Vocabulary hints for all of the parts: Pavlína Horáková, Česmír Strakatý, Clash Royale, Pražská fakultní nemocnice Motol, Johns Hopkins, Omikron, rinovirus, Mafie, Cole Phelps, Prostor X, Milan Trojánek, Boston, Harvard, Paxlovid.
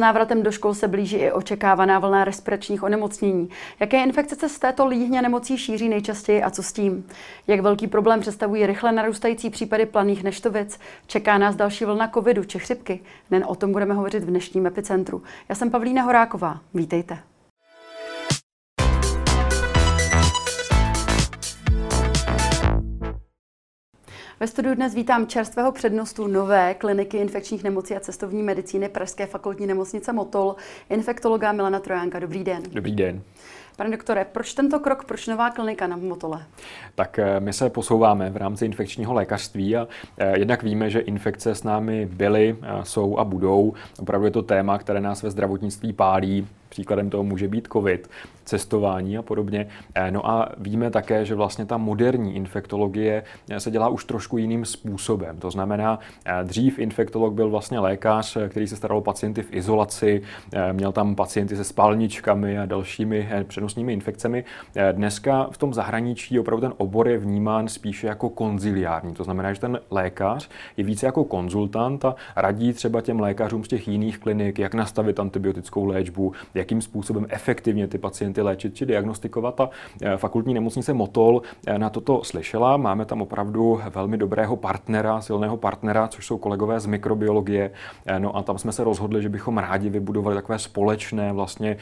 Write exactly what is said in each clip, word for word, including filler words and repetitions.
návratem do škol se blíží i očekávaná vlna respiračních onemocnění. Jaké infekce se z této líhně nemocí šíří nejčastěji a co s tím? Jak velký problém představují rychle narůstající případy planých neštovic? Čeká nás další vlna covidu či chřipky? Nen o tom budeme hovořit v dnešním epicentru. Já jsem Pavlína Horáková. Vítejte. Ve studiu dnes vítám čerstvého přednostu nové kliniky infekčních nemocí a cestovní medicíny Pražské fakultní nemocnice Motol, infektologa Milana Trojánka. Dobrý den. Dobrý den. Pane doktore, proč tento krok, proč nová klinika na Motole? Tak my se posouváme v rámci infekčního lékařství a jednak víme, že infekce s námi byly, jsou a budou. Opravdu je to téma, které nás ve zdravotnictví pálí. Příkladem toho může být covid, cestování a podobně. No a víme také, že vlastně ta moderní infektologie se dělá už trošku jiným způsobem. To znamená, dřív infektolog byl vlastně lékař, který se staral o pacienty v izolaci, měl tam pacienty se spalničkami a dalšími přenosnými infekcemi. Dneska v tom zahraničí opravdu ten obor je vnímán spíše jako konziliární. To znamená, že ten lékař je více jako konzultant a radí třeba těm lékařům z těch jiných klinik, jak nastavit antibiotickou léčbu, jakým způsobem efektivně ty pacienty léčit či diagnostikovat. A fakultní nemocnice Motol na toto slyšela. Máme tam opravdu velmi dobrého partnera, silného partnera, což jsou kolegové z mikrobiologie. No a tam jsme se rozhodli, že bychom rádi vybudovali takové společné vlastně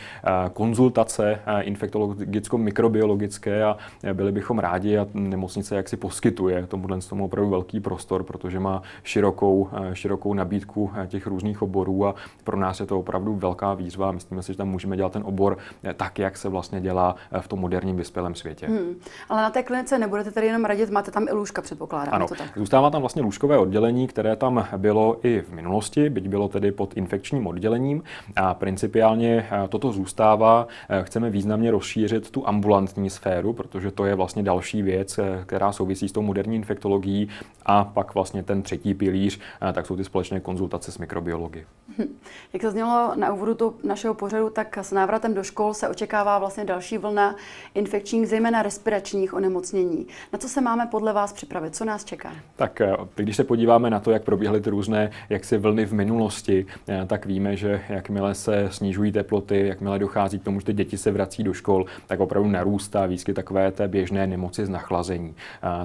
konzultace infektologicko-mikrobiologické a byli bychom rádi a nemocnice jaksi poskytuje tomuhle tomu opravdu velký prostor, protože má širokou, širokou nabídku těch různých oborů a pro nás je to opravdu velká výzva. Myslíme si, že tam můžeme dělat ten obor tak, jak se vlastně dělá v tom moderním vyspělém světě. Hmm. Ale na té klinice nebudete tady jenom radit, máte tam i lůžka, předpokládám. Ano, to tak. Zůstává tam vlastně lůžkové oddělení, které tam bylo i v minulosti, byť bylo tedy pod infekčním oddělením a principiálně toto zůstává. Chceme významně rozšířit tu ambulantní sféru, protože to je vlastně další věc, která souvisí s tou moderní infektologií a pak vlastně ten třetí pilíř, tak jsou ty společné konzultace s mikrobiology. Hmm. Jak se znělo na úvodu to našeho pořadu, tak s návratem do škol se očekává vlastně další vlna infekčních, zejména respiračních onemocnění. Na co se máme podle vás připravit? Co nás čeká? Tak když se podíváme na to, jak probíhaly ty různé jaksi vlny v minulosti, tak víme, že jakmile se snižují teploty, jakmile dochází k tomu, že ty děti se vrací do škol, tak opravdu narůstá výskyt takové té běžné nemoci z nachlazení.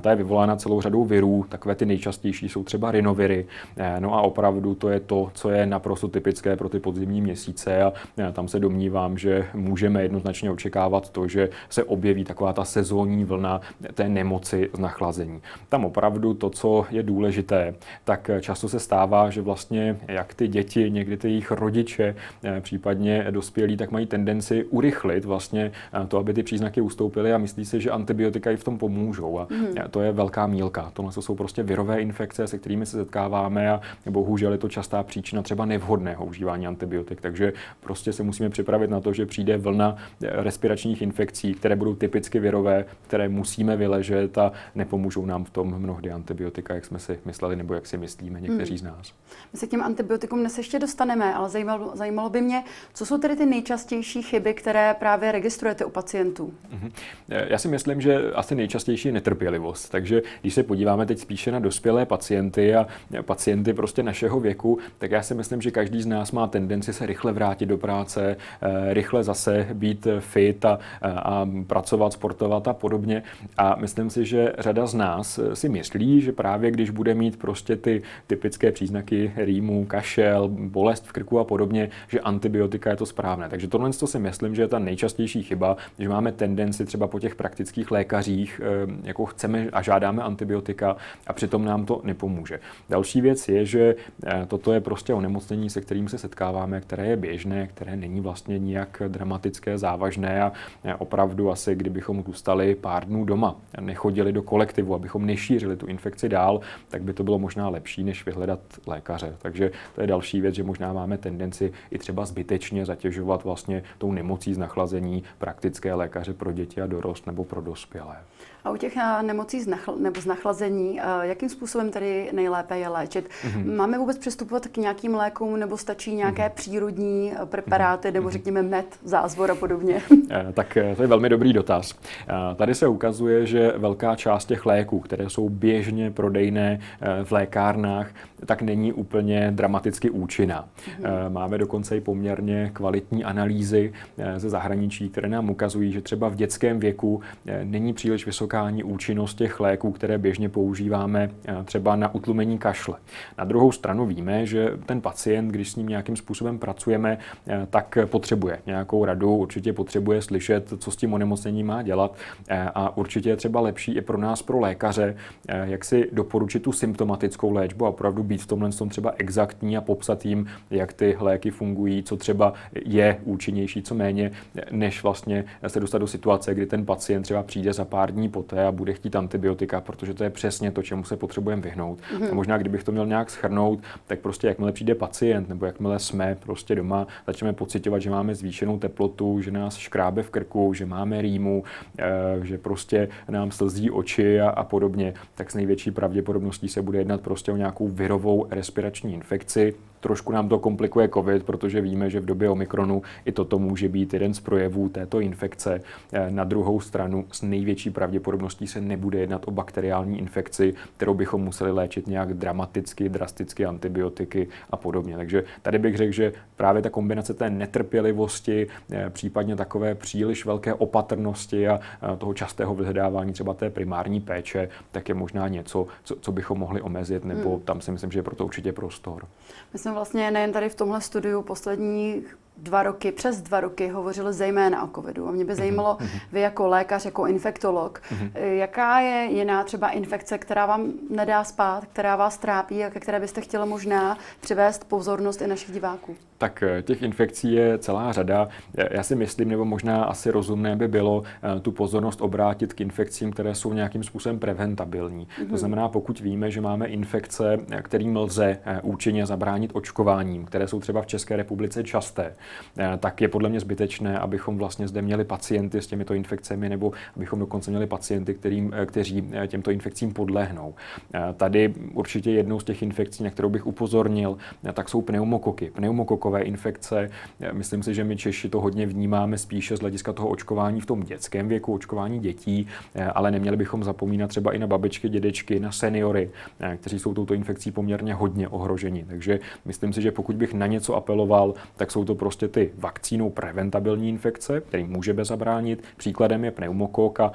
Ta je vyvolána celou řadou virů, takové ty nejčastější jsou třeba rinoviry. No a opravdu to je to, co je naprosto typické pro ty podzimní měsíce a tam se domnívám, že můžeme jednoznačně očekávat to, že se objeví taková ta sezónní vlna té nemoci z nachlazení. Tam opravdu to, co je důležité, tak často se stává, že vlastně jak ty děti, někdy ty jejich rodiče, případně dospělí, tak mají tendenci urychlit vlastně to, aby ty příznaky ustoupily a myslí si, že antibiotika i v tom pomůžou. A to je velká mýlka. Tohle jsou prostě virové infekce, se kterými se setkáváme a bohužel je to častá příčina třeba nevhodného užívání antibiotik. Takže prostě se musí Musíme připravit na to, že přijde vlna respiračních infekcí, které budou typicky virové, které musíme vyležet a nepomůžou nám v tom mnohdy antibiotika, jak jsme si mysleli nebo jak si myslíme někteří hmm. z nás. My se k těm antibiotikům dnes ještě dostaneme, ale zajímalo, zajímalo by mě, co jsou tedy ty nejčastější chyby, které právě registrujete u pacientů? Mhm. Já si myslím, že asi nejčastější je netrpělivost. Takže když se podíváme teď spíše na dospělé pacienty a pacienty prostě našeho věku, tak já si myslím, že každý z nás má tendenci se rychle vrátit do práce, rychle zase být fit a, a pracovat, sportovat a podobně. A myslím si, že řada z nás si myslí, že právě když bude mít prostě ty typické příznaky rýmu, kašel, bolest v krku a podobně, že antibiotika je to správné. Takže tohle si myslím, že je ta nejčastější chyba, že máme tendenci třeba po těch praktických lékařích, jako chceme a žádáme antibiotika a přitom nám to nepomůže. Další věc je, že toto je prostě onemocnění, se kterým se setkáváme, které je běžné, které není vlastně nijak dramatické, závažné a opravdu asi, kdybychom zůstali pár dnů doma, nechodili do kolektivu, abychom nešířili tu infekci dál, tak by to bylo možná lepší, než vyhledat lékaře. Takže to je další věc, že možná máme tendenci i třeba zbytečně zatěžovat vlastně tou nemocí z nachlazení praktické lékaře pro děti a dorost nebo pro dospělé. A u těch nemocí z nachl- nebo z nachlazení, jakým způsobem tady nejlépe je léčit? Mm-hmm. Máme vůbec přistupovat k nějakým lékům nebo stačí nějaké mm-hmm. přírodní preparáty nebo řekněme med, zázvor a podobně? Tak to je velmi dobrý dotaz. Tady se ukazuje, že velká část těch léků, které jsou běžně prodejné v lékárnách, tak není úplně dramaticky účinná. Máme dokonce i poměrně kvalitní analýzy ze zahraničí, které nám ukazují, že třeba v dětském věku není příliš vysoká ani účinnost těch léků, které běžně používáme třeba na utlumení kašle. Na druhou stranu víme, že ten pacient, když s ním nějakým způsobem pracujeme, tak potřebuje nějakou radu, určitě potřebuje slyšet, co s tím onemocněním má dělat, a určitě je třeba lepší i pro nás, pro lékaře, jak si doporučit tu symptomatickou léčbu a opravdu být v tomhle tom třeba exaktní a popsat jim, jak ty léky fungují, co třeba je účinnější, co méně, než vlastně se dostat do situace, kdy ten pacient třeba přijde za pár dní poté a bude chtít antibiotika, protože to je přesně to, čemu se potřebujeme vyhnout. Mm-hmm. A možná, kdybych to měl nějak shrnout, tak prostě jakmile přijde pacient nebo jakmile jsme prostě doma, začneme pociťovat, že máme zvýšenou teplotu, že nás škrábe v krku, že máme rýmu, že prostě nám slzí oči a, a podobně, tak s největší pravděpodobností se bude jednat prostě o nějakou virovou respirační infekci. Trošku nám to komplikuje COVID, protože víme, že v době omikronu i toto může být jeden z projevů této infekce. Na druhou stranu s největší pravděpodobností se nebude jednat o bakteriální infekci, kterou bychom museli léčit nějak dramaticky, drasticky antibiotiky a podobně. Takže tady bych řekl, že právě ta kombinace té netrpělivosti, případně takové příliš velké opatrnosti a toho častého vyhledávání třeba té primární péče, tak je možná něco, co, co bychom mohli omezit, nebo hmm. tam si myslím, že je proto určitě prostor. My jsme vlastně nejen tady v tomhle studiu posledních dva roky, přes dva roky hovořili zejména o covidu. A mě by zajímalo, mm-hmm. vy jako lékař, jako infektolog, mm-hmm. jaká je jiná třeba infekce, která vám nedá spát, která vás trápí a ke které byste chtěli možná přivést pozornost i našich diváků? Tak těch infekcí je celá řada. Já si myslím, nebo možná asi rozumné by bylo tu pozornost obrátit k infekcím, které jsou nějakým způsobem preventabilní. Mm-hmm. To znamená, pokud víme, že máme infekce, kterým lze účinně zabránit očkováním, které jsou třeba v České republice časté, tak je podle mě zbytečné, abychom vlastně zde měli pacienty s těmito infekcemi, nebo abychom dokonce měli pacienty, kterým, kteří těmto infekcím podlehnou. Tady určitě jednou z těch infekcí, na kterou bych upozornil, tak jsou pneumokoky. Pneumokokové infekce, myslím si, že my Češi to hodně vnímáme spíše z hlediska toho očkování v tom dětském věku, očkování dětí, ale neměli bychom zapomínat třeba i na babičky, dědečky, na seniory, kteří jsou touto infekcí poměrně hodně ohroženi. Takže myslím si, že pokud bych na něco apeloval, tak jsou to prostě ty vakcínou preventabilní infekce, kterým můžeme zabránit. Příkladem je pneumokok a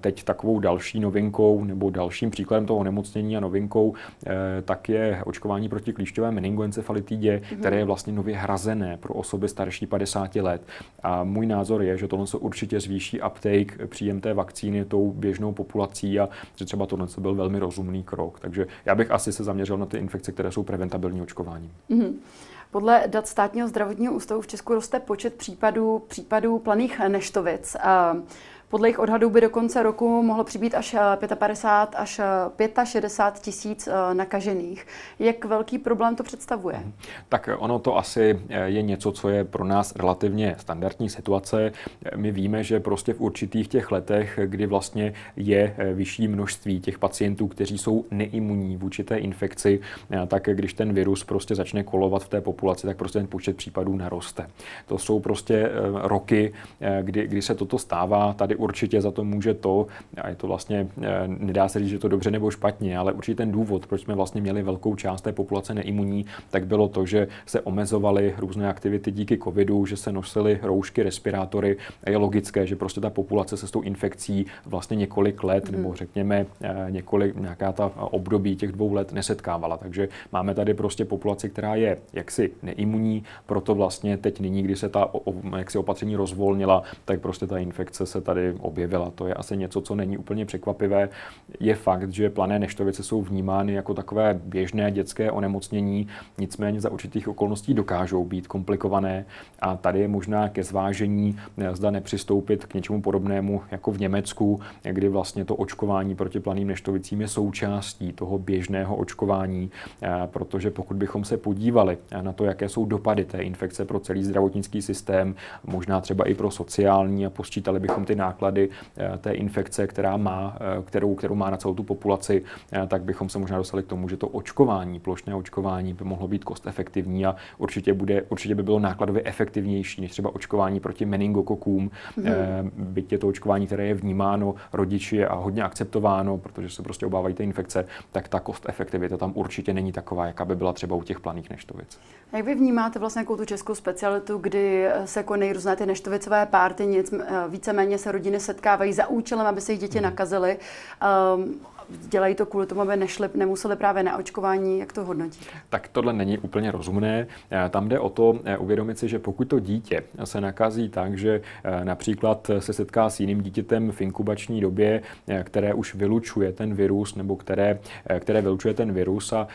teď takovou další novinkou nebo dalším příkladem toho onemocnění a novinkou tak je očkování proti klíšťové meningoencefalitidě, mm-hmm. které je vlastně nově hrazené pro osoby starší padesáti let. A můj názor je, že tohle se určitě zvýší uptake příjem té vakcíny tou běžnou populací a že třeba tohle byl velmi rozumný krok. Takže já bych asi se zaměřil na ty infekce, které jsou preventabilní očkováním. Mm-hmm. Podle dat Státního zdravotního ústavu v Česku roste počet případů, případů planých neštovic. Podle jejich odhadů by do konce roku mohlo přibýt až padesát pět až šedesát pět tisíc nakažených. Jak velký problém to představuje? Tak ono to asi je něco, co je pro nás relativně standardní situace. My víme, že prostě v určitých těch letech, kdy vlastně je vyšší množství těch pacientů, kteří jsou neimunní vůči té infekci, tak když ten virus prostě začne kolovat v té populaci, tak prostě ten počet případů naroste. To jsou prostě roky, kdy, kdy se toto stává. Tady určitě za to může to, a je to vlastně, nedá se říct, že to dobře nebo špatně, ale určitě ten důvod, proč jsme vlastně měli velkou část té populace neimunní, tak bylo to, že se omezovaly různé aktivity díky covidu, že se nosily roušky, respirátory. A je logické, že prostě ta populace se s tou infekcí vlastně několik let, hmm. nebo řekněme několik, nějaká ta období těch dvou let nesetkávala. Takže máme tady prostě populaci, která je jaksi neimunní, proto vlastně teď nyní, kdy se ta jaksi opatření rozvolnila, tak prostě ta infekce se tady objevila. To je asi něco, co není úplně překvapivé. Je fakt, že plané neštovice jsou vnímány jako takové běžné dětské onemocnění, nicméně za určitých okolností dokážou být komplikované a tady je možná ke zvážení, zda nepřistoupit k něčemu podobnému jako v Německu, kdy vlastně to očkování proti planým neštovicím je součástí toho běžného očkování, protože pokud bychom se podívali na to, jaké jsou dopady té infekce pro celý zdravotnický systém, možná třeba i pro sociální a posčítali bychom ty náklady náklady té infekce, která má, kterou, kterou má na celou tu populaci, tak bychom se možná dostali k tomu, že to očkování, plošné očkování by mohlo být kost efektivní a určitě, bude, určitě by bylo nákladově efektivnější než třeba očkování proti meningokokům, hmm. byť je to očkování, které je vnímáno rodiči a hodně akceptováno, protože se prostě obávají té infekce, tak ta kost efektivita tam určitě není taková, jaká by byla třeba u těch planých neštovic. Jak vy vnímáte vlastně jako tu českou specialitu, kdy se konají různé ty neštovicové párty, nic, víceméně se rodiny setkávají za účelem, aby se jich děti nakazily. Um, Dělají to kvůli tomu, aby nešli, nemuseli právě na očkování, jak to hodnotí? Tak tohle není úplně rozumné. Tam jde o to uvědomit si, že pokud to dítě se nakazí tak, že například se setká s jiným dítětem v inkubační době, které už vylučuje ten virus, nebo které, které vylučuje ten virus a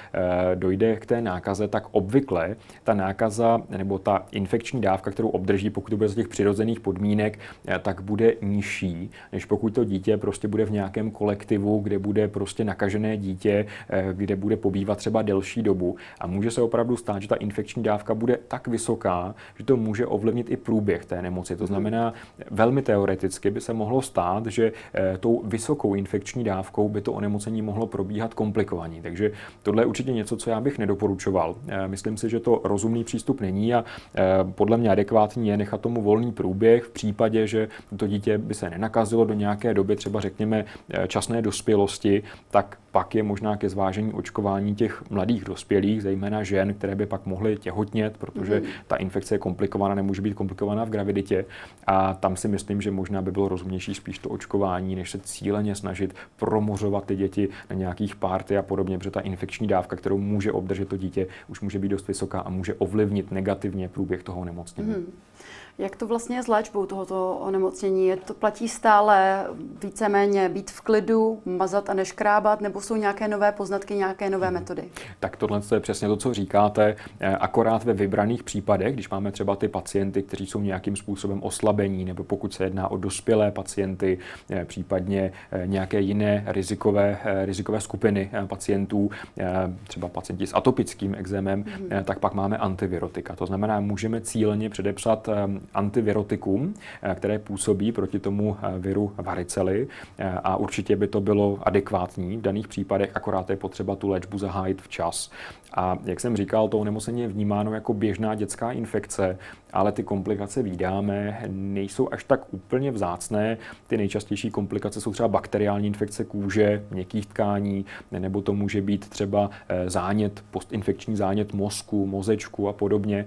dojde k té nákaze, tak obvykle ta nákaza nebo ta infekční dávka, kterou obdrží, pokud to bude z těch přirozených podmínek, tak bude nižší, než pokud to dítě prostě bude v nějakém kolektivu, kde bude prostě nakažené dítě, kde bude pobývat třeba delší dobu. A může se opravdu stát, že ta infekční dávka bude tak vysoká, že to může ovlivnit i průběh té nemoci. To znamená, velmi teoreticky by se mohlo stát, že tou vysokou infekční dávkou by to onemocnění mohlo probíhat komplikovaně. Takže tohle je určitě něco, co já bych nedoporučoval. Myslím si, že to rozumný přístup není a podle mě adekvátní je nechat tomu volný průběh v případě, že to dítě by se nenakazilo do nějaké doby, třeba řekněme časné dospělosti, tak pak je možná ke zvážení očkování těch mladých dospělých, zejména žen, které by pak mohly těhotnět, protože ta infekce je komplikovaná, nemůže být komplikovaná v graviditě. A tam si myslím, že možná by bylo rozumnější spíš to očkování, než se cíleně snažit promořovat ty děti na nějakých párty a podobně, protože ta infekční dávka, kterou může obdržet to dítě, už může být dost vysoká a může ovlivnit negativně průběh toho onemocnění. Hmm. Jak to vlastně je s léčbou tohoto onemocnění? Je to, platí stále víceméně být v klidu, mazat a neškrábat, nebo jsou nějaké nové poznatky, nějaké nové metody? Tak tohle je přesně to, co říkáte. Akorát ve vybraných případech, když máme třeba ty pacienty, kteří jsou nějakým způsobem oslabení, nebo pokud se jedná o dospělé pacienty, případně nějaké jiné rizikové, rizikové skupiny pacientů, třeba pacienti s atopickým ekzémem, mm-hmm. tak pak máme antivirotika. To znamená, můžeme cíleně předepsat antivirotikum, které působí proti tomu viru varicely a určitě by to bylo adekvátní v daných případech, akorát je potřeba tu léčbu zahájit včas. A jak jsem říkal, to onemocnění je vnímáno jako běžná dětská infekce, ale ty komplikace vídáme, nejsou až tak úplně vzácné. Ty nejčastější komplikace jsou třeba bakteriální infekce kůže, měkkých tkání, nebo to může být třeba zánět, postinfekční zánět mozku, mozečku a podobně.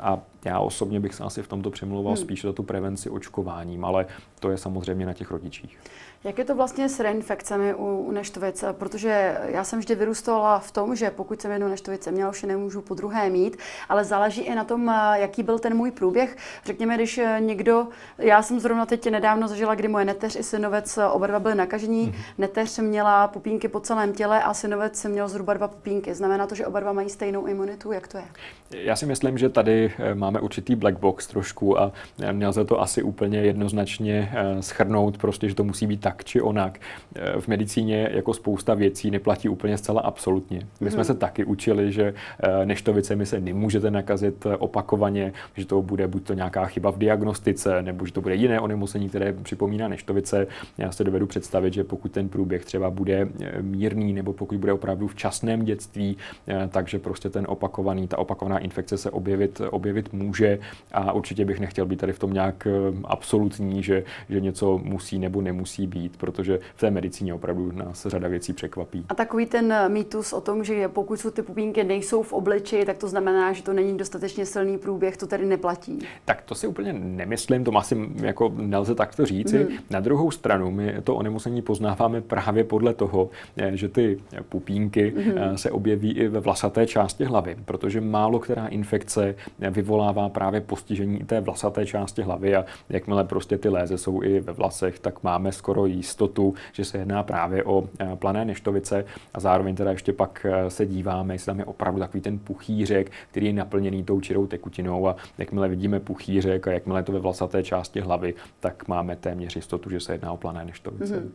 A já osobně bych se asi v tomto přemlouval hmm. spíš za tu prevenci očkováním, ale to je samozřejmě na těch rodičích. Jak je to vlastně s reinfekcemi u, u neštovic? Protože já jsem vždy vyrůstala v tom, že pokud jsem jednu neštovice měla, už nemůžu po druhé mít, ale záleží i na tom, jaký byl ten můj průběh. Řekněme, když někdo, já jsem zrovna teď nedávno zažila, kdy moje neteř i synovec oba dva byli nakažení, hmm. neteř měla pupínky po celém těle a synovec měl zhruba dva pupínky. Znamená to, že oba dva mají stejnou imunitu, jak to je? Já si myslím, že tady máme určitý black box trošku a nelze to asi úplně jednoznačně shrnout, prostě, že to musí být tak či onak. V medicíně jako spousta věcí neplatí úplně zcela absolutně. My jsme hmm. se taky učili, že neštovicemi se nemůžete nakazit opakovaně, že to bude buď to nějaká chyba v diagnostice, nebo že to bude jiné onemocnění, které připomíná neštovice. Já se dovedu představit, že pokud ten průběh třeba bude mírný, nebo pokud bude opravdu v časném dětství, takže prostě ten opakovaný, ta opakovaná infekce se objevit, objevit může a určitě bych nechtěl být tady v tom nějak absolutní, že, že něco musí nebo nemusí být, protože v té medicíně opravdu nás řada věcí překvapí. A takový ten mýtus o tom, že pokud jsou ty pupínky nejsou v obličeji, tak to znamená, že to není dostatečně silný průběh, to tady neplatí. Tak to si úplně nemyslím, to asi jako nelze takto říci. Hmm. Na druhou stranu my to onemocnění poznáváme právě podle toho, že ty pupínky hmm. se objeví i ve vlasaté části hlavy, protože málo která infekce vyvolává právě postižení té vlasaté části hlavy a jakmile prostě ty léze jsou i ve vlasech, tak máme skoro jistotu, že se jedná právě o plané neštovice a zároveň teda ještě pak se díváme, jestli tam je opravdu takový ten puchýřek, který je naplněný tou čirou tekutinou a jakmile vidíme puchýřek a jakmile je to ve vlasaté části hlavy, tak máme téměř jistotu, že se jedná o plané neštovice. Mm-hmm.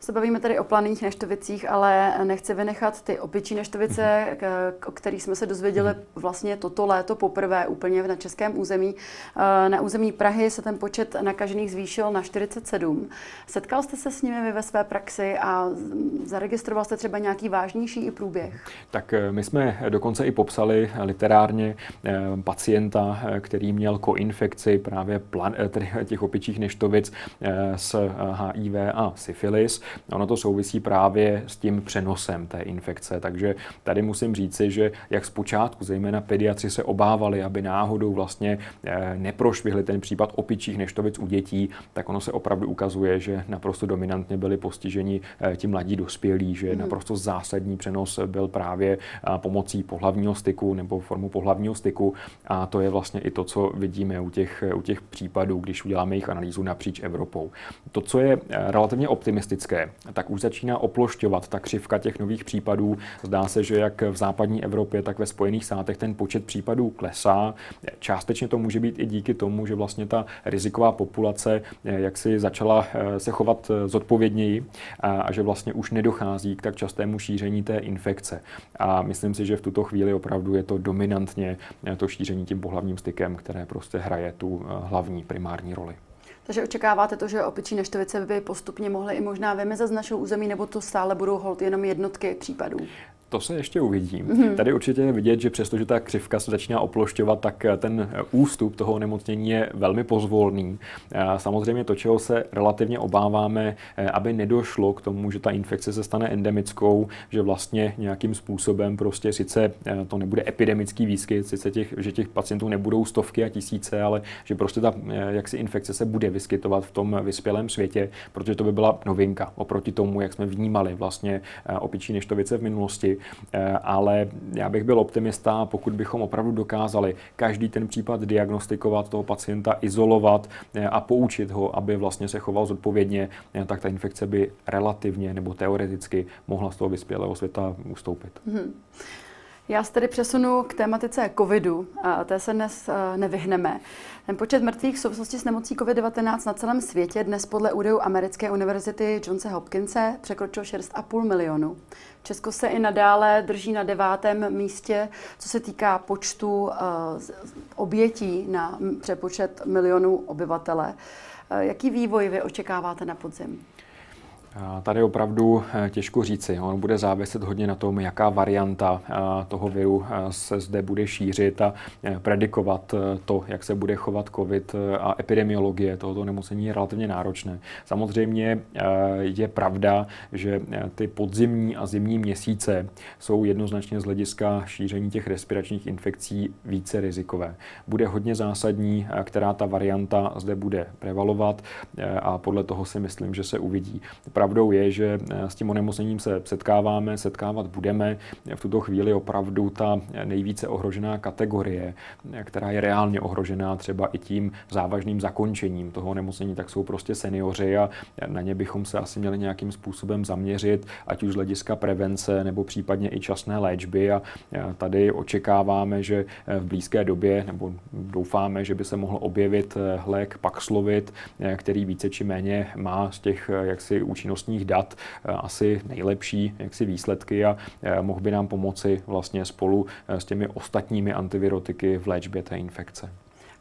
Se bavíme tady o planých neštovicích, ale nechci vynechat ty opičí neštovice, mm-hmm. k- o kterých jsme se dozvěděli mm-hmm. vlastně toto léto poprvé úplně na českém území. Na území Prahy se ten počet nakažených zvýšil na na čtyřicet sedm. Setkal jste se s nimi vy ve své praxi a zaregistroval jste třeba nějaký vážnější i průběh? Tak my jsme dokonce i popsali literárně pacienta, který měl koinfekci právě těch opičích neštovic s H I V a syfilis. Ono to souvisí právě s tím přenosem té infekce. Takže tady musím říci, že jak zpočátku, zejména pediatři se obávali, aby náhodou vlastně neprošvihli ten případ opičích neštovic u dětí, tak ono se opravdu ukazuje, že naprosto dominantně byli postiženi ti mladí dospělí, že hmm. naprosto zásadní přenos byl právě pomocí pohlavního styku nebo formou pohlavního styku. A to je vlastně i to, co vidíme u těch, u těch případů, když uděláme jejich analýzu napříč Evropou. To, co je relativně optimistické, tak už začíná oplošťovat ta křivka těch nových případů. Zdá se, že jak v západní Evropě, tak ve Spojených státech ten počet případů klesá. Částečně to může být i díky tomu, že vlastně ta riziková populace jaksi začala se chovat zodpovědněji a že vlastně už nedochází k tak častému šíření té infekce. A myslím si, že v tuto chvíli opravdu je to dominantně to šíření tím pohlavním stykem, které prostě hraje tu hlavní primární roli. Takže očekáváte to, že opičí neštovice by postupně mohly i možná vymizet z našeho území, nebo to stále budou holt jenom jednotky případů? To se ještě uvidím. Mm-hmm. Tady určitě je vidět, že přestože ta křivka se začíná oplošťovat, tak ten ústup toho onemocnění je velmi pozvolný. Samozřejmě to, čeho se relativně obáváme, aby nedošlo k tomu, že ta infekce se stane endemickou, že vlastně nějakým způsobem prostě sice to nebude epidemický výskyt, sice těch, že těch pacientů nebudou stovky a tisíce, ale že prostě ta jaksi infekce se bude vyskytovat v tom vyspělém světě, protože to by byla novinka oproti tomu, jak jsme vnímali vlastně opičí neštovice v minulosti. Ale já bych byl optimista, pokud bychom opravdu dokázali každý ten případ diagnostikovat, toho pacienta izolovat a poučit ho, aby vlastně se choval zodpovědně, tak ta infekce by relativně nebo teoreticky mohla z toho vyspělého světa ustoupit. Hmm. Já se tedy přesunu k tématice covidu, a té se dnes nevyhneme. Ten počet mrtvých v souvislosti s nemocí covid devatenáct na celém světě dnes podle údajů americké univerzity Johnse Hopkinse překročil šest a půl milionu. Česko se i nadále drží na devátém místě, co se týká počtu obětí na přepočet milionů obyvatele. Jaký vývoj vy očekáváte na podzim? Tady opravdu těžko říci. On bude záviset hodně na tom, jaká varianta toho viru se zde bude šířit a predikovat to, jak se bude chovat covid a epidemiologie tohoto nemocení je relativně náročné. Samozřejmě je pravda, že ty podzimní a zimní měsíce jsou jednoznačně z hlediska šíření těch respiračních infekcí více rizikové. Bude hodně zásadní, která ta varianta zde bude prevalovat a podle toho si myslím, že se uvidí. Pravdou je, že s tím onemocněním se setkáváme, setkávat budeme. V tuto chvíli opravdu ta nejvíce ohrožená kategorie, která je reálně ohrožená třeba i tím závažným zakončením toho onemocnění, tak jsou prostě seniori a na ně bychom se asi měli nějakým způsobem zaměřit, ať už z hlediska prevence nebo případně i časné léčby. A tady očekáváme, že v blízké době, nebo doufáme, že by se mohl objevit lék Paxlovid, který více či méně má z těch jaksi účinků činnostních dat asi nejlepší jaksi výsledky a mohl by nám pomoci vlastně spolu s těmi ostatními antivirotiky v léčbě té infekce.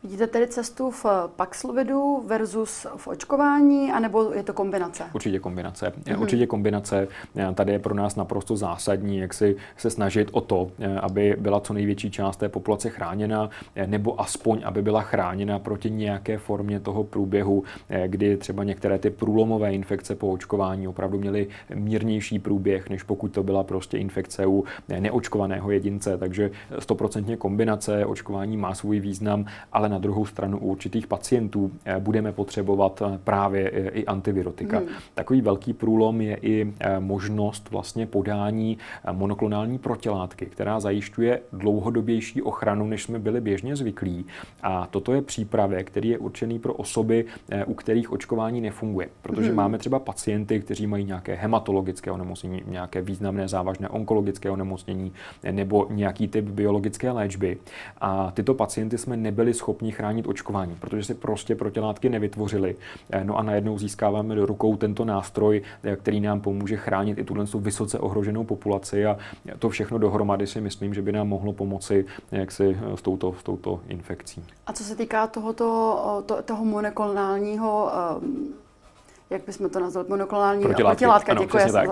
Vidíte tedy cestu v Paxlovidu versus v očkování, anebo je to kombinace? Určitě kombinace. Mm-hmm. Určitě kombinace. Tady je pro nás naprosto zásadní, jak si se snažit o to, aby byla co největší část té populace chráněna, nebo aspoň, aby byla chráněna proti nějaké formě toho průběhu, kdy třeba některé ty průlomové infekce po očkování opravdu měly mírnější průběh, než pokud to byla prostě infekce u neočkovaného jedince. Takže stoprocentně kombinace očkování má svůj význam, ale na druhou stranu u určitých pacientů budeme potřebovat právě i antivirotika. Hmm. Takový velký průlom je i možnost vlastně podání monoklonální protilátky, která zajišťuje dlouhodobější ochranu, než jsme byli běžně zvyklí. A toto je přípravek, který je určený pro osoby, u kterých očkování nefunguje. Protože hmm. máme třeba pacienty, kteří mají nějaké hematologické onemocnění, nějaké významné závažné onkologické onemocnění nebo nějaký typ biologické léčby. A tyto pacienty jsme nebyli schopni schopni chránit očkování, protože si prostě protilátky nevytvořili. No a najednou získáváme do rukou tento nástroj, který nám pomůže chránit i tuhle vysoce ohroženou populaci, a to všechno dohromady si myslím, že by nám mohlo pomoci jaksi s touto, s touto infekcí. A co se týká tohoto, to, toho monoklonálního, jak bychom to nazvali, monoklonální protilátka, ano, děkuji, tak.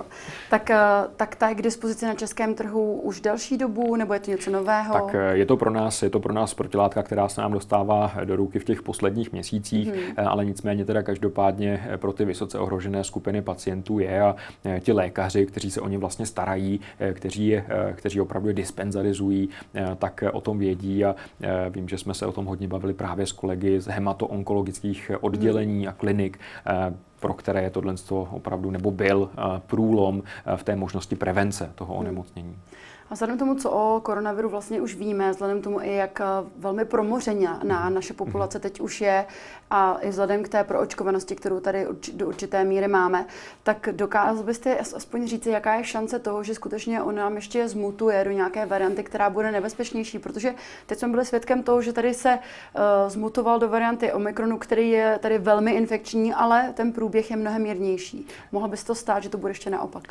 Tak, tak ta je k dispozici na českém trhu už delší dobu, nebo je to něco nového? Tak je to pro nás, je to pro nás protilátka, která se nám dostává do ruky v těch posledních měsících, hmm. ale nicméně teda každopádně pro ty vysoce ohrožené skupiny pacientů je, a ti lékaři, kteří se o ně vlastně starají, kteří, je, kteří opravdu je dispenzarizují, tak o tom vědí, a vím, že jsme se o tom hodně bavili právě s kolegy z hematoonkologických oddělení hmm. a klinik, pro které je tohle opravdu, nebo byl průlom v té možnosti prevence toho onemocnění. A vzhledem tomu, co o koronaviru vlastně už víme, vzhledem tomu i, jak velmi promořená na naše populace teď už je, a i vzhledem k té proočkovanosti, kterou tady do určité míry máme, tak dokázal byste aspoň říct, jaká je šance toho, že skutečně on nám ještě zmutuje do nějaké varianty, která bude nebezpečnější, protože teď jsme byli svědkem toho, že tady se uh, zmutoval do varianty Omikronu, který je tady velmi infekční, ale ten průběh je mnohem mírnější. Mohlo by se to stát, že to bude ještě naopak?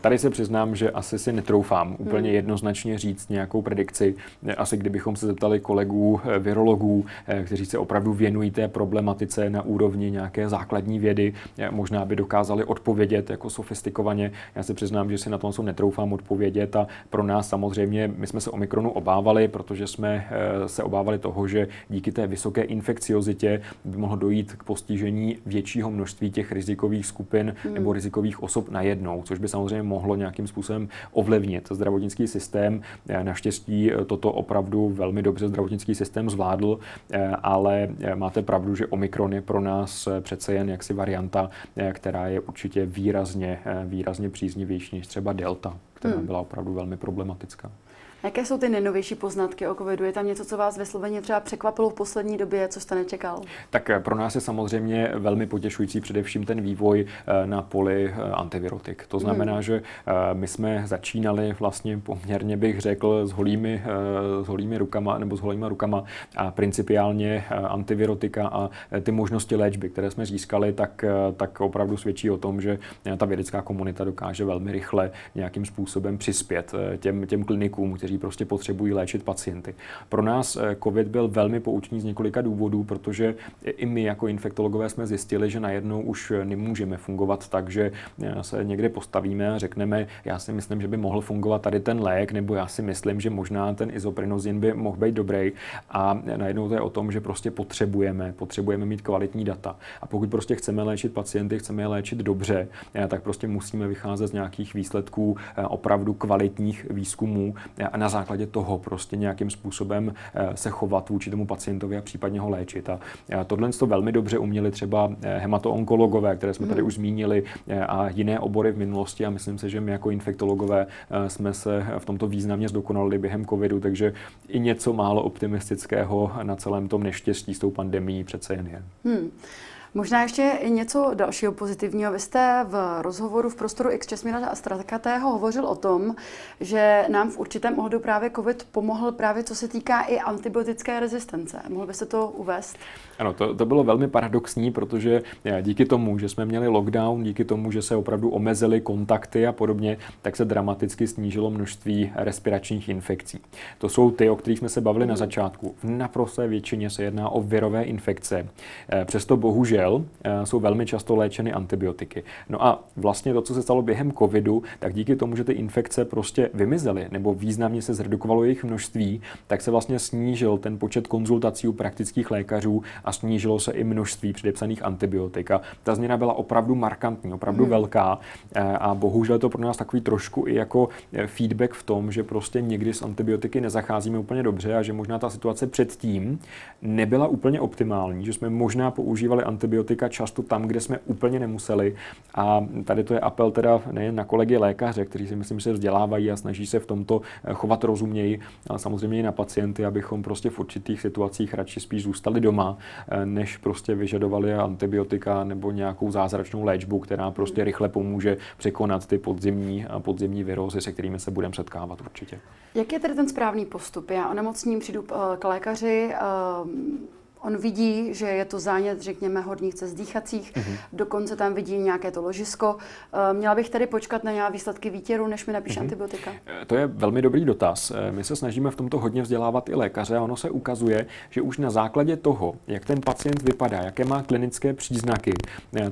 Tady se přiznám, že asi si netroufám úplně hmm. jednoznačně říct nějakou predikci. Asi kdybychom se zeptali kolegů virologů, kteří se opravdu věnují té problematice na úrovni nějaké základní vědy, možná by dokázali odpovědět jako sofistikovaně. Já se přiznám, že si na tom netroufám odpovědět, a pro nás samozřejmě, my jsme se Omikronu obávali, protože jsme se obávali toho, že díky té vysoké infekciozitě by mohlo dojít k postižení většího množství těch rizikových skupin hmm. nebo rizikových osob najednou, což by samozřejmě mohlo nějakým způsobem ovlivnit zdravotnický systém. Naštěstí toto opravdu velmi dobře zdravotnický systém zvládl, ale máte pravdu, že Omikron je pro nás přece jen jaksi varianta, která je určitě výrazně, výrazně příznivější než třeba Delta, která byla opravdu velmi problematická. Jaké jsou ty nejnovější poznatky o covidu? Je tam něco, co vás vysloveně třeba překvapilo v poslední době, co jste nečekal? Tak pro nás je samozřejmě velmi potěšující především ten vývoj na poli antivirotik. To znamená, hmm. že my jsme začínali vlastně poměrně, bych řekl, s holými, s holými rukama, nebo s holýma rukama, a principiálně antivirotika a ty možnosti léčby, které jsme získali, tak, tak opravdu svědčí o tom, že ta vědecká komunita dokáže velmi rychle nějakým způsobem přispět těm, těm klinikům, kteří prostě potřebují léčit pacienty. Pro nás COVID byl velmi poučný z několika důvodů, protože i my jako infektologové jsme zjistili, že najednou už nemůžeme fungovat tak, že se někde postavíme a řekneme, já si myslím, že by mohl fungovat tady ten lék, nebo já si myslím, že možná ten izoprinozin by mohl být dobrý. A najednou to je o tom, že prostě potřebujeme, potřebujeme mít kvalitní data. A pokud prostě chceme léčit pacienty, chceme je léčit dobře, tak prostě musíme vycházet z nějakých výsledků opravdu kvalitních výzkumů, a na základě toho prostě nějakým způsobem se chovat vůči tomu pacientovi a případně ho léčit. A tohle to velmi dobře uměli třeba hematoonkologové, které jsme tady už zmínili, a jiné obory v minulosti, a myslím si, že my jako infektologové jsme se v tomto významně zdokonalili během covidu, takže i něco málo optimistického na celém tom neštěstí s tou pandemií přece jen je. Hmm. Možná ještě něco dalšího pozitivního. Vy jste v rozhovoru v Prostoru X Česmíra Strakatého hovořil o tom, že nám v určitém ohledu právě COVID pomohl právě co se týká i antibiotické rezistence. Mohl byste to uvést? Ano, to, to bylo velmi paradoxní, protože díky tomu, že jsme měli lockdown, díky tomu, že se opravdu omezily kontakty a podobně, tak se dramaticky snížilo množství respiračních infekcí. To jsou ty, o kterých jsme se bavili na začátku. V naprosté většině se jedná o virové infekce. Přesto bohužel jsou velmi často léčeny antibiotiky. No a vlastně to, co se stalo během covidu, tak díky tomu, že ty infekce prostě vymizely nebo významně se zredukovalo jejich množství, tak se vlastně snížil ten počet konzultací u praktických lékařů a snížilo se i množství předepsaných antibiotik. A ta změna byla opravdu markantní, opravdu hmm. velká, a bohužel to pro nás takový trošku i jako feedback v tom, že prostě někdy s antibiotiky nezacházíme úplně dobře a že možná ta situace předtím nebyla úplně optimální, že jsme možná používali antibiotiky antibiotika často tam, kde jsme úplně nemuseli. A tady to je apel teda nejen na kolegy lékaře, kteří si myslím, že se vzdělávají a snaží se v tomto chovat rozuměji, ale samozřejmě i na pacienty, abychom prostě v určitých situacích radši spíš zůstali doma, než prostě vyžadovali antibiotika nebo nějakou zázračnou léčbu, která prostě rychle pomůže překonat ty podzimní, podzimní virózy, se kterými se budeme setkávat určitě. Jak je tedy ten správný postup? Já onemocním, přijdu k lékaři, on vidí, že je to zánět, řekněme, horních cest dýchacích, mm-hmm. dokonce tam vidí nějaké to ložisko. Měla bych tedy počkat na nějaké výsledky výtěru, než mi napíše mm-hmm. antibiotika? To je velmi dobrý dotaz. My se snažíme v tomto hodně vzdělávat i lékaře a ono se ukazuje, že už na základě toho, jak ten pacient vypadá, jaké má klinické příznaky,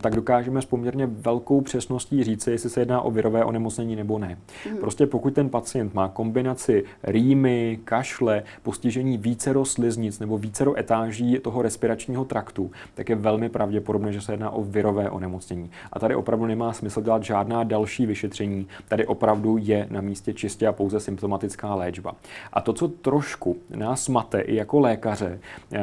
tak dokážeme s poměrně velkou přesností říci, jestli se jedná o virové onemocnění nebo ne. Mm-hmm. Prostě pokud ten pacient má kombinaci rýmy, kašle, postižení vícero sliznic nebo vícero etáží toho respiračního traktu, tak je velmi pravděpodobné, že se jedná o virové onemocnění. A tady opravdu nemá smysl dělat žádná další vyšetření. Tady opravdu je na místě čistě a pouze symptomatická léčba. A to, co trošku nás mate i jako lékaře,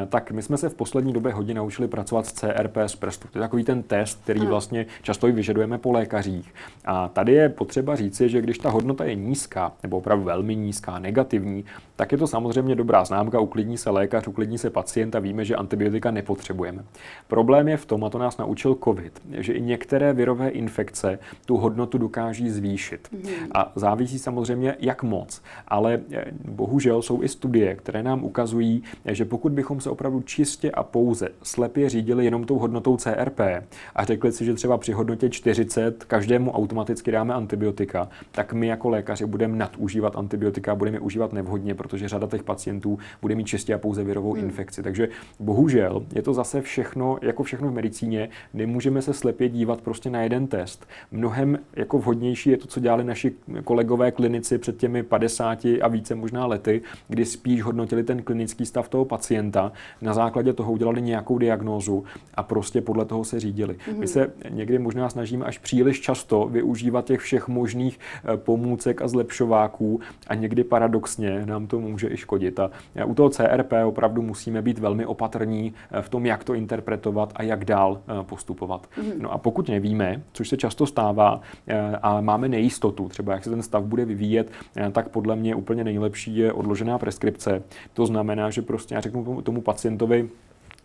tak my jsme se v poslední době hodně naučili pracovat s C R P z prstu. To je takový ten test, který vlastně často i vyžadujeme po lékařích. A tady je potřeba říci, že když ta hodnota je nízká, nebo opravdu velmi nízká, negativní, tak je to samozřejmě dobrá známka, uklidní se lékař, uklidní se pacient a víme, že antibiotika nepotřebujeme. Problém je v tom, a to nás naučil COVID, že i některé virové infekce tu hodnotu dokáží zvýšit. A závisí samozřejmě, jak moc. Ale bohužel jsou i studie, které nám ukazují, že pokud bychom se opravdu čistě a pouze slepě řídili jenom tou hodnotou C R P a řekli si, že třeba při hodnotě čtyřicet každému automaticky dáme antibiotika, tak my jako lékaři budeme nadužívat antibiotika, budeme je užívat nevhodně, protože řada těch pacientů bude mít čistě a pouze virovou hmm. infekci. Takže bohužel je to zase všechno, jako všechno v medicíně, nemůžeme se slepě dívat prostě na jeden test. Mnohem jako vhodnější je to, co dělali naši kolegové klinici před těmi padesáti a více možná lety, kdy spíš hodnotili ten klinický stav toho pacienta, na základě toho udělali nějakou diagnózu a prostě podle toho se řídili. Mm-hmm. My se někdy možná snažíme až příliš často využívat těch všech možných pomůcek a zlepšováků a někdy paradoxně nám to může i škodit. A u toho C R P opravdu musíme být velmi opatrní v tom, jak to interpretovat a jak dál postupovat. No a pokud nevíme, což se často stává a máme nejistotu, třeba jak se ten stav bude vyvíjet, tak podle mě úplně nejlepší je odložená preskripce. To znamená, že prostě já řeknu tomu pacientovi,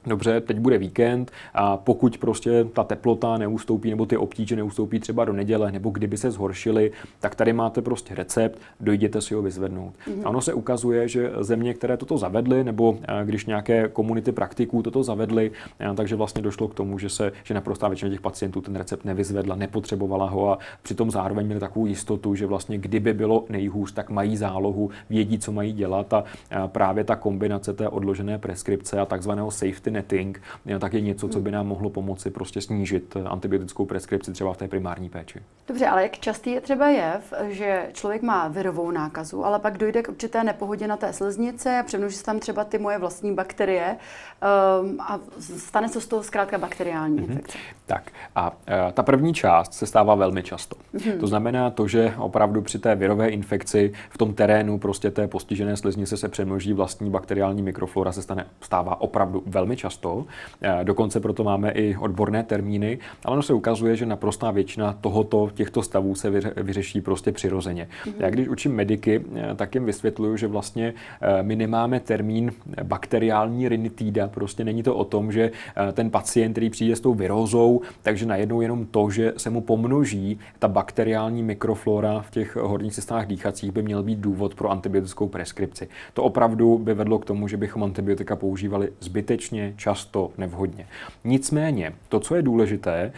dobře, teď bude víkend a pokud prostě ta teplota neustoupí nebo ty obtíže neustoupí třeba do neděle nebo kdyby se zhoršily, tak tady máte prostě recept, dojděte si ho vyzvednout. Mm-hmm. A ono se ukazuje, že země, které toto zavedly nebo když nějaké komunity praktiků toto zavedly, takže vlastně došlo k tomu, že se že naprostá většina těch pacientů ten recept nevyzvedla, nepotřebovala ho a přitom zároveň měli takovou jistotu, že vlastně kdyby bylo nejhůř, tak mají zálohu, vědí, co mají dělat a právě ta kombinace té odložené preskripce a takzvaného safety netting, tak je něco, co by nám mohlo pomoci prostě snížit antibiotickou preskripci třeba v té primární péči. Dobře, ale jak častý je třeba jev, že člověk má virovou nákazu, ale pak dojde k určité nepohodě na té sliznice, přemnoží se tam třeba ty moje vlastní bakterie um, a stane se z toho zkrátka bakteriální mm-hmm. infekce. Tak a e, ta první část se stává velmi často. Mm-hmm. To znamená to, že opravdu při té virové infekci v tom terénu prostě té postižené sliznice se přemnoží vlastní bakteriální mikroflora, se stane, stává opravdu velmi často. Dokonce proto máme i odborné termíny, ale ono se ukazuje, že naprostá většina tohoto, těchto stavů se vyřeší prostě přirozeně. Mm-hmm. Já když učím mediky, tak jim vysvětluju, že vlastně my nemáme termín bakteriální rinitída. Prostě není to o tom, že ten pacient, který přijde s tou virózou, takže najednou jenom to, že se mu pomnoží ta bakteriální mikroflora v těch horních cestách dýchacích, by měl být důvod pro antibiotickou preskripci. To opravdu by vedlo k tomu, že bychom antibiotika používali zbytečně, často nevhodně. Nicméně, to, co je důležité,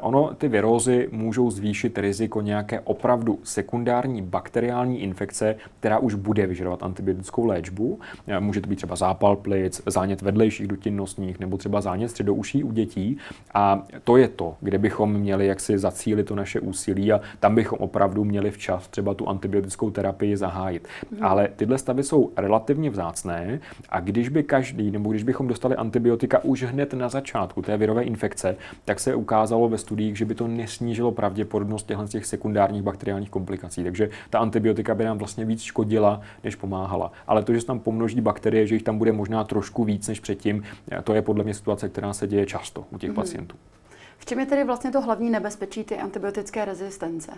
ono, ty virózy můžou zvýšit riziko nějaké opravdu sekundární bakteriální infekce, která už bude vyžadovat antibiotickou léčbu. Může to být třeba zápal plic, zánět vedlejších dutin nosních nebo třeba zánět středouší u dětí. A to je to, kde bychom měli jaksi zacílit to naše úsilí a tam bychom opravdu měli včas třeba tu antibiotickou terapii zahájit. Ale tyhle stavy jsou relativně vzácné a když by každý, nebo když bychom dostali antibiotiku antibiotika už hned na začátku té virové infekce, tak se ukázalo ve studiích, že by to nesnížilo pravděpodobnost těch sekundárních bakteriálních komplikací. Takže ta antibiotika by nám vlastně víc škodila, než pomáhala. Ale to, že se tam pomnoží bakterie, že jich tam bude možná trošku víc než předtím, to je podle mě situace, která se děje často u těch mm-hmm. pacientů. V čem je tedy vlastně to hlavní nebezpečí ty antibiotické rezistence?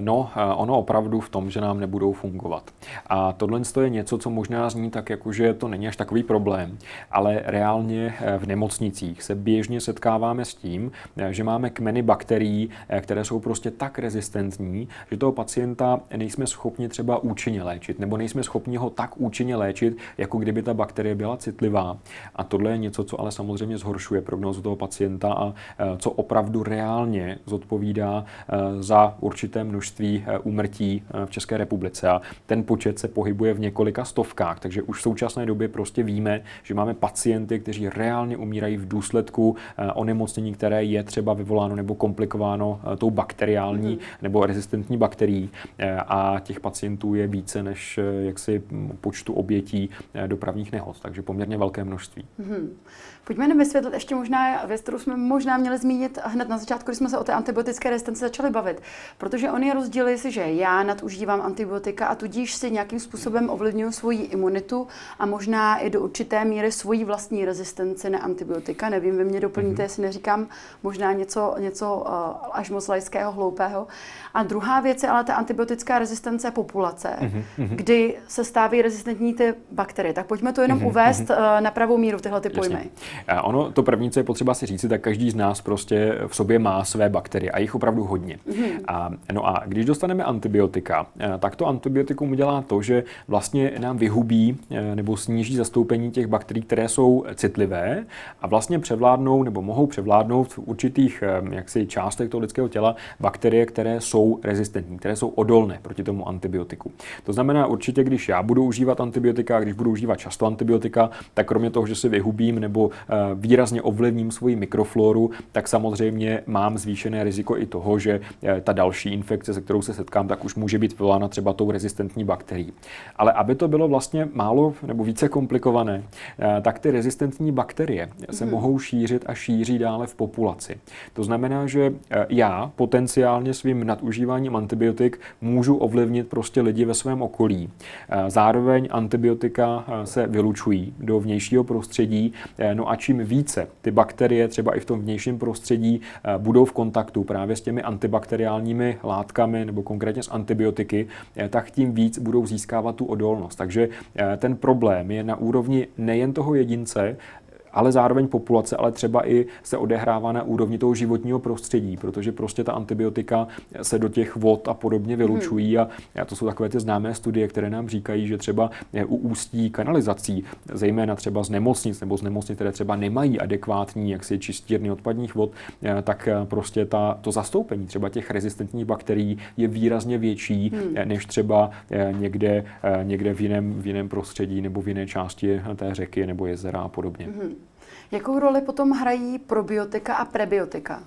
No, ono opravdu v tom, že nám nebudou fungovat. A tohle je něco, co možná zní tak, jakože to není až takový problém, ale reálně v nemocnicích se běžně setkáváme s tím, že máme kmeny bakterií, které jsou prostě tak rezistentní, že toho pacienta nejsme schopni třeba účinně léčit, nebo nejsme schopni ho tak účinně léčit, jako kdyby ta bakterie byla citlivá. A tohle je něco, co ale samozřejmě zhoršuje prognózu toho pacienta a co opravdu reálně zodpovídá za určité množství úmrtí v České republice a ten počet se pohybuje v několika stovkách, takže už v současné době prostě víme, že máme pacienty, kteří reálně umírají v důsledku onemocnění, které je třeba vyvoláno nebo komplikováno tou bakteriální nebo rezistentní bakterií a těch pacientů je více než jaksi počtu obětí dopravních nehod, takže poměrně velké množství. Hmm. Pojďme nám vysvětlit ještě možná věc, kterou jsme možná měli zmínit hned na začátku, když jsme se o té antibiotické rezistenci začali bavit. Protože oni rozdílili si, že já nadužívám antibiotika a tudíž si nějakým způsobem ovlivňuji svoji imunitu a možná i do určité míry svoji vlastní rezistenci na antibiotika. Nevím, vy mě doplníte, mm-hmm. jestli neříkám možná něco, něco až moc laického, hloupého. A druhá věc je ale ta antibiotická rezistence populace, mm-hmm. kdy se stávají rezistentní ty bakterie. Tak pojďme to jenom mm-hmm. uvést mm-hmm. na pravou míru, tyhle ty pojmy. A ono, to první, co je potřeba si říci, tak každý z nás prostě v sobě má své bakterie a jich opravdu hodně. Mm-hmm. A No a když dostaneme antibiotika, tak to antibiotikum udělá to, že vlastně nám vyhubí nebo sníží zastoupení těch bakterií, které jsou citlivé a vlastně převládnou nebo mohou převládnout v určitých jaksi částech toho lidského těla bakterie, které jsou rezistentní, které jsou odolné proti tomu antibiotiku. To znamená určitě, když já budu užívat antibiotika, když budu užívat často antibiotika, tak kromě toho, že si vyhubím nebo výrazně ovlivním svoji mikroflóru, tak samozřejmě mám zvýšené riziko i toho, že ta další infekce, se kterou se setkám, tak už může být vyvolána třeba tou rezistentní bakterií. Ale aby to bylo vlastně málo nebo více komplikované, tak ty rezistentní bakterie se hmm. mohou šířit a šíří dále v populaci. To znamená, že já potenciálně svým nadužíváním antibiotik můžu ovlivnit prostě lidi ve svém okolí. Zároveň antibiotika se vylučují do vnějšího prostředí, no a čím více ty bakterie třeba i v tom vnějším prostředí budou v kontaktu právě s těmi antibakteriálními látkami nebo konkrétně s antibiotiky, tak tím víc budou získávat tu odolnost. Takže ten problém je na úrovni nejen toho jedince, ale zároveň populace, ale třeba i se odehrává na úrovni toho životního prostředí, protože prostě ta antibiotika se do těch vod a podobně vylučují a to jsou takové ty známé studie, které nám říkají, že třeba u ústí kanalizací, zejména třeba z nemocnic nebo z nemocnic, které třeba nemají adekvátní jaksi čistírny odpadních vod, tak prostě ta, to zastoupení třeba těch rezistentních bakterií je výrazně větší, hmm. než třeba někde, někde v jiném, v jiném prostředí nebo v jiné části té řeky nebo jezera a podobně. Hmm. Jakou roli potom hrají probiotika a prebiotika?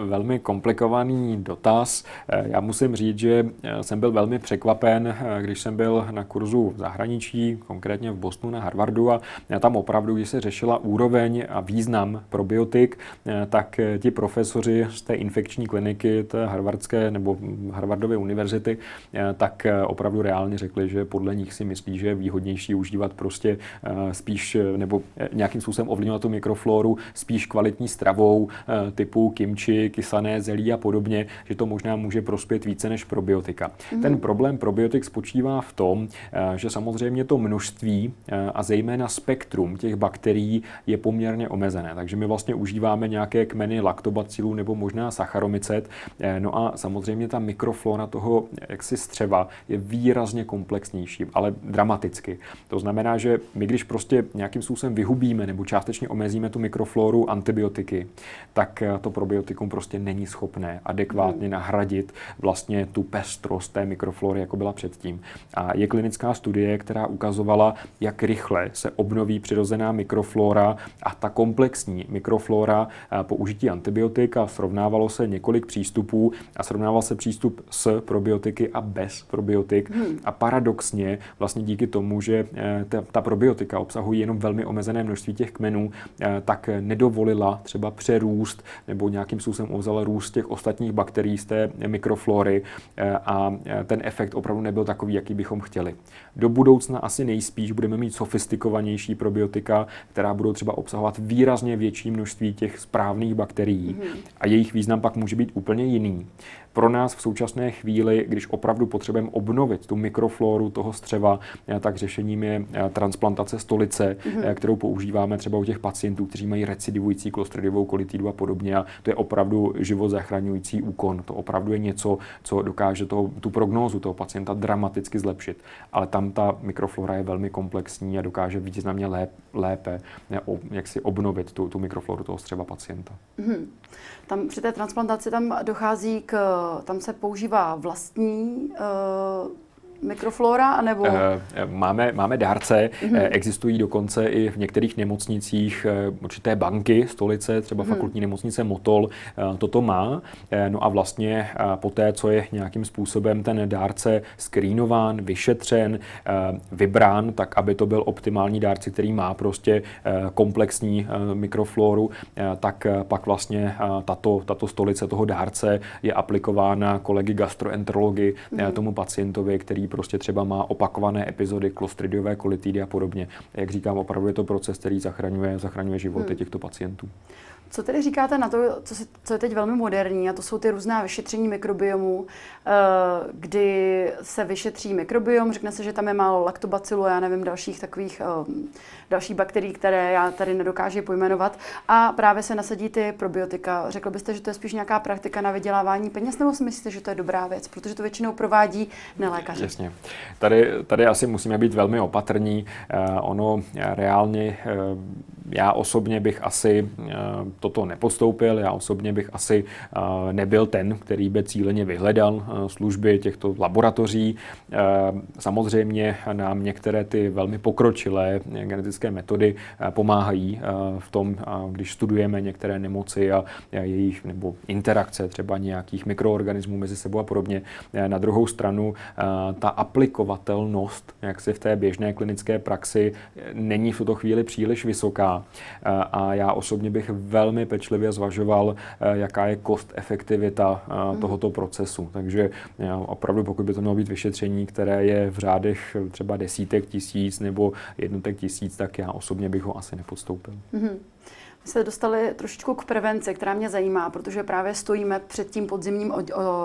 Velmi komplikovaný dotaz. Já musím říct, že jsem byl velmi překvapen, když jsem byl na kurzu v zahraničí, konkrétně v Bostonu na Harvardu a tam opravdu, když se řešila úroveň a význam probiotik, tak ti profesoři z té infekční kliniky té harvardské nebo Harvardovy univerzity, tak opravdu reálně řekli, že podle nich si myslí, že je výhodnější užívat prostě spíš nebo nějakým způsobem ovlivňovat tu mikroflóru spíš kvalitní stravou typu kimchi, kysané zelí a podobně, že to možná může prospět více než probiotika. Mm. Ten problém probiotik spočívá v tom, že samozřejmě to množství a zejména spektrum těch bakterií je poměrně omezené. Takže my vlastně užíváme nějaké kmeny laktobacilů nebo možná saccharomycet. No a samozřejmě ta mikroflora toho jaksi střeva je výrazně komplexnější, ale dramaticky. To znamená, že my když prostě nějakým způsobem vyhubíme nebo částečně omezíme tu mikrofloru antibiotiky, tak to probiotikum mikrobiom prostě není schopné adekvátně nahradit vlastně tu pestrost té mikroflory, jako byla předtím. A je klinická studie, která ukazovala, jak rychle se obnoví přirozená mikroflora a ta komplexní mikroflora použití antibiotik, a srovnávalo se několik přístupů a srovnával se přístup s probiotiky a bez probiotik. Hmm. A paradoxně vlastně díky tomu, že ta, ta probiotika obsahují jenom velmi omezené množství těch kmenů, tak nedovolila třeba přerůst nebo nějakým způsobem ovzala růst těch ostatních bakterií z té mikroflory a ten efekt opravdu nebyl takový, jaký bychom chtěli. Do budoucna asi nejspíš budeme mít sofistikovanější probiotika, která budou třeba obsahovat výrazně větší množství těch správných bakterií hmm. a jejich význam pak může být úplně jiný. Pro nás v současné chvíli, když opravdu potřebujeme obnovit tu mikrofloru toho střeva, tak řešením je transplantace stolice, mm-hmm. kterou používáme třeba u těch pacientů, kteří mají recidivující klostridiovou kolitidu a podobně. A to je opravdu život zachraňující úkon. To opravdu je něco, co dokáže toho, tu prognózu toho pacienta dramaticky zlepšit. Ale tam ta mikroflora je velmi komplexní a dokáže významně lép, lépe jak si obnovit tu, tu mikrofloru toho střeva pacienta. Mm-hmm. Tam při té transplantaci tam dochází k tam se používá vlastní uh... mikroflora, anebo? Máme, máme dárce, mm-hmm. existují dokonce i v některých nemocnicích určité banky, stolice, třeba mm. fakultní nemocnice Motol, toto má. No a vlastně poté, co je nějakým způsobem ten dárce screenován, vyšetřen, vybrán, tak aby to byl optimální dárce, který má prostě komplexní mikrofloru, tak pak vlastně tato, tato stolice toho dárce je aplikována kolegy gastroenterology mm. tomu pacientovi, který prostě třeba má opakované epizody klostridiové kolitidy a podobně. Jak říkám, opravdu je to proces, který zachraňuje, zachraňuje životy hmm. těchto pacientů. Co tedy říkáte na to, co, si, co je teď velmi moderní, a to jsou ty různá vyšetření mikrobiomů, kdy se vyšetří mikrobiom, řekne se, že tam je málo laktobacilu a já nevím dalších takových dalších bakterií, které já tady nedokážu pojmenovat, a právě se nasadí ty probiotika. Řekl byste, že to je spíš nějaká praktika na vydělávání peněz, nebo si myslíte, že to je dobrá věc, protože to většinou provádí nelékaři? Jasně. Tady, tady asi musíme být velmi opatrní. Ono reálně, já osobně bych asi toto nepostoupil. Já osobně bych asi nebyl ten, který by cíleně vyhledal služby těchto laboratoří. Samozřejmě nám některé ty velmi pokročilé genetické metody pomáhají v tom, když studujeme některé nemoci a jejich nebo interakce třeba nějakých mikroorganismů mezi sebou a podobně. Na druhou stranu ta aplikovatelnost, jak se v té běžné klinické praxi, není v tuto chvíli příliš vysoká. A já osobně bych velmi pečlivě zvažoval, jaká je cost efektivita tohoto procesu. Takže opravdu, pokud by to mělo být vyšetření, které je v řádech třeba desítek tisíc nebo jednotek tisíc, tak já osobně bych ho asi nepodstoupil. Mm-hmm. My se dostali trošičku k prevenci, která mě zajímá, protože právě stojíme před tím podzimním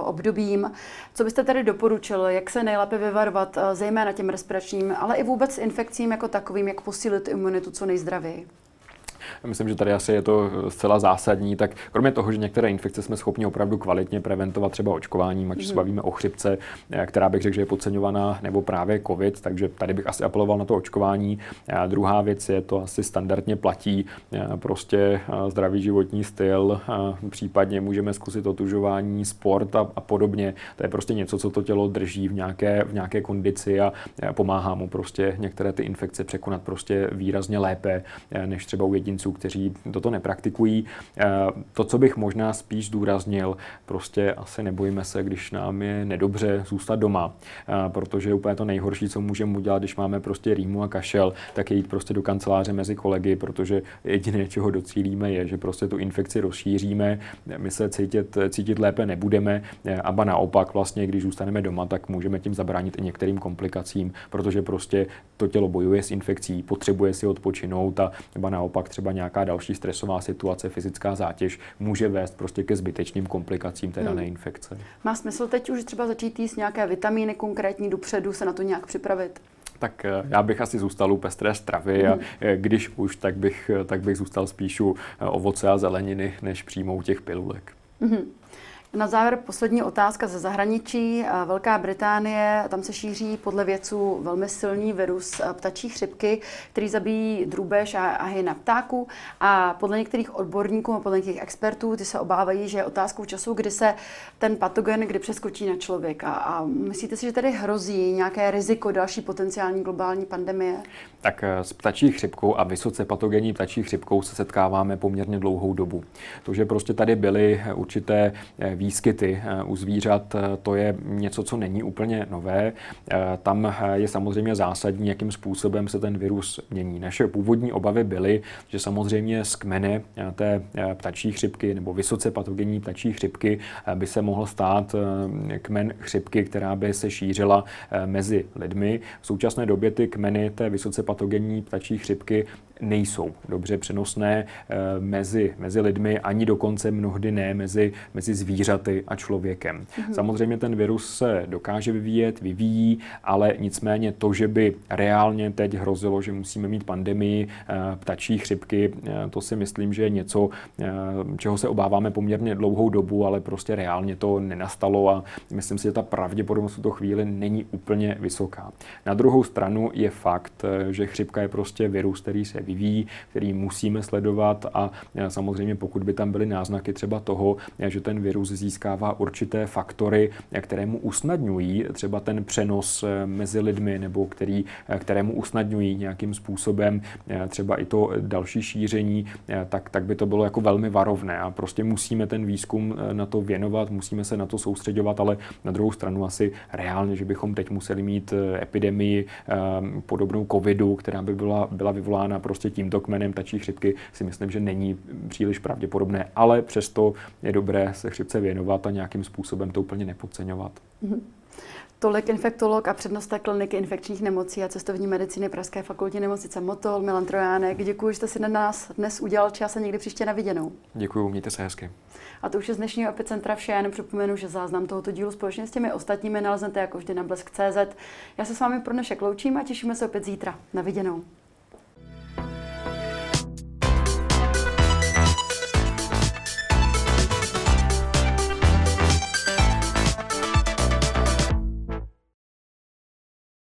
obdobím. Co byste tady doporučil, jak se nejlépe vyvarovat, zejména těm respiračním, ale i vůbec infekcím jako takovým, jak posílit imunitu co nejzdravěji? Myslím, že tady asi je to zcela zásadní. Tak kromě toho, že některé infekce jsme schopni opravdu kvalitně preventovat třeba očkováním, ať se bavíme o chřipce, která bych řekl, že je podceňovaná, nebo právě COVID, takže tady bych asi apeloval na to očkování. A druhá věc je, to asi standardně platí, prostě zdravý životní styl, případně můžeme zkusit otužování, sport a, a podobně. To je prostě něco, co to tělo drží v nějaké, v nějaké kondici a pomáhá mu prostě některé ty infekce překonat prostě výrazně lépe, než třeba u jedinců, kteří toto nepraktikují. To, co bych možná spíš zdůraznil, prostě asi nebojíme se, když nám je nedobře, zůstat doma, protože úplně to nejhorší, co můžeme udělat, když máme prostě rýmu a kašel, tak je jít prostě do kanceláře mezi kolegy, protože jediné, čeho docílíme, je, že prostě tu infekci rozšíříme, my se cítit, cítit lépe nebudeme, a ba naopak vlastně, když zůstaneme doma, tak můžeme tím zabránit i některým komplikacím, protože prostě to tělo bojuje s infekcí, potřebuje si odpočinout a ba naopak třeba nějaká další stresová situace, fyzická zátěž může vést prostě ke zbytečným komplikacím té dané hmm. infekce. Má smysl teď už třeba začít jíst nějaké vitamíny konkrétní dopředu, se na to nějak připravit? Tak já bych asi zůstal u pestré stravy a když už, tak bych, tak bych zůstal spíš u ovoce a zeleniny, než přímo u těch pilulek. Hmm. Na závěr poslední otázka ze zahraničí. Velká Británie, tam se šíří podle vědců velmi silný virus ptačí chřipky, který zabíjí drůbež a hyena ptáků. A podle některých odborníků a podle některých expertů, ty se obávají, že je otázkou času, kdy se ten patogen kdy přeskočí na člověka. A myslíte si, že tady hrozí nějaké riziko další potenciální globální pandemie? Tak s ptačí chřipkou a vysoce patogenní ptačí chřipkou se setkáváme poměrně dlouhou dobu. To, že prostě tady byly určité výskyty u zvířat, to je něco, co není úplně nové. Tam je samozřejmě zásadní, jakým způsobem se ten virus mění. Naše původní obavy byly, že samozřejmě z kmene té ptačí chřipky nebo vysoce patogenní ptačí chřipky by se mohl stát kmen chřipky, která by se šířila mezi lidmi. V současné době ty kmeny té vysoce patogenní ptačí chřipky nejsou dobře přenosné mezi, mezi lidmi, ani dokonce mnohdy ne mezi, mezi zvířaty a člověkem. Mhm. Samozřejmě ten virus se dokáže vyvíjet, vyvíjí, ale nicméně to, že by reálně teď hrozilo, že musíme mít pandemii ptačí chřipky, to si myslím, že je něco, čeho se obáváme poměrně dlouhou dobu, ale prostě reálně to nenastalo a myslím si, že ta pravděpodobnost v tuto chvíli není úplně vysoká. Na druhou stranu je fakt, že chřipka je prostě virus, který se vyvíjí, který musíme sledovat a samozřejmě pokud by tam byly náznaky třeba toho, že ten virus získává určité faktory, které mu usnadňují třeba ten přenos mezi lidmi nebo který, které mu usnadňují nějakým způsobem třeba i to další šíření, tak, tak by to bylo jako velmi varovné a prostě musíme ten výzkum na to věnovat, musíme se na to soustředovat, ale na druhou stranu asi reálně, že bychom teď museli mít epidemii podobnou covidu, která by byla, byla vyvolána prostě tímto kmenem ptačí chřipky, si myslím, že není příliš pravděpodobné, ale přesto je dobré se chřipce věnovat a nějakým způsobem to úplně nepodceňovat. Mm-hmm. Tolik infektolog a přednosta kliniky infekčních nemocí a cestovní medicíny Pražské fakultní nemocnice Motol, Milan Trojánek. Děkuji, že jste si na nás dnes udělal čas a někdy příště na viděnou. Děkuji, mějte se hezky. A to už je z dnešního Epicentra vše. Já jenom připomenu, že záznam tohoto dílu společně s těmi ostatními naleznete jako vždy na blesk tečka cé zet. Já se s vámi pro dnešek loučím a těšíme se opět zítra. Na viděnou.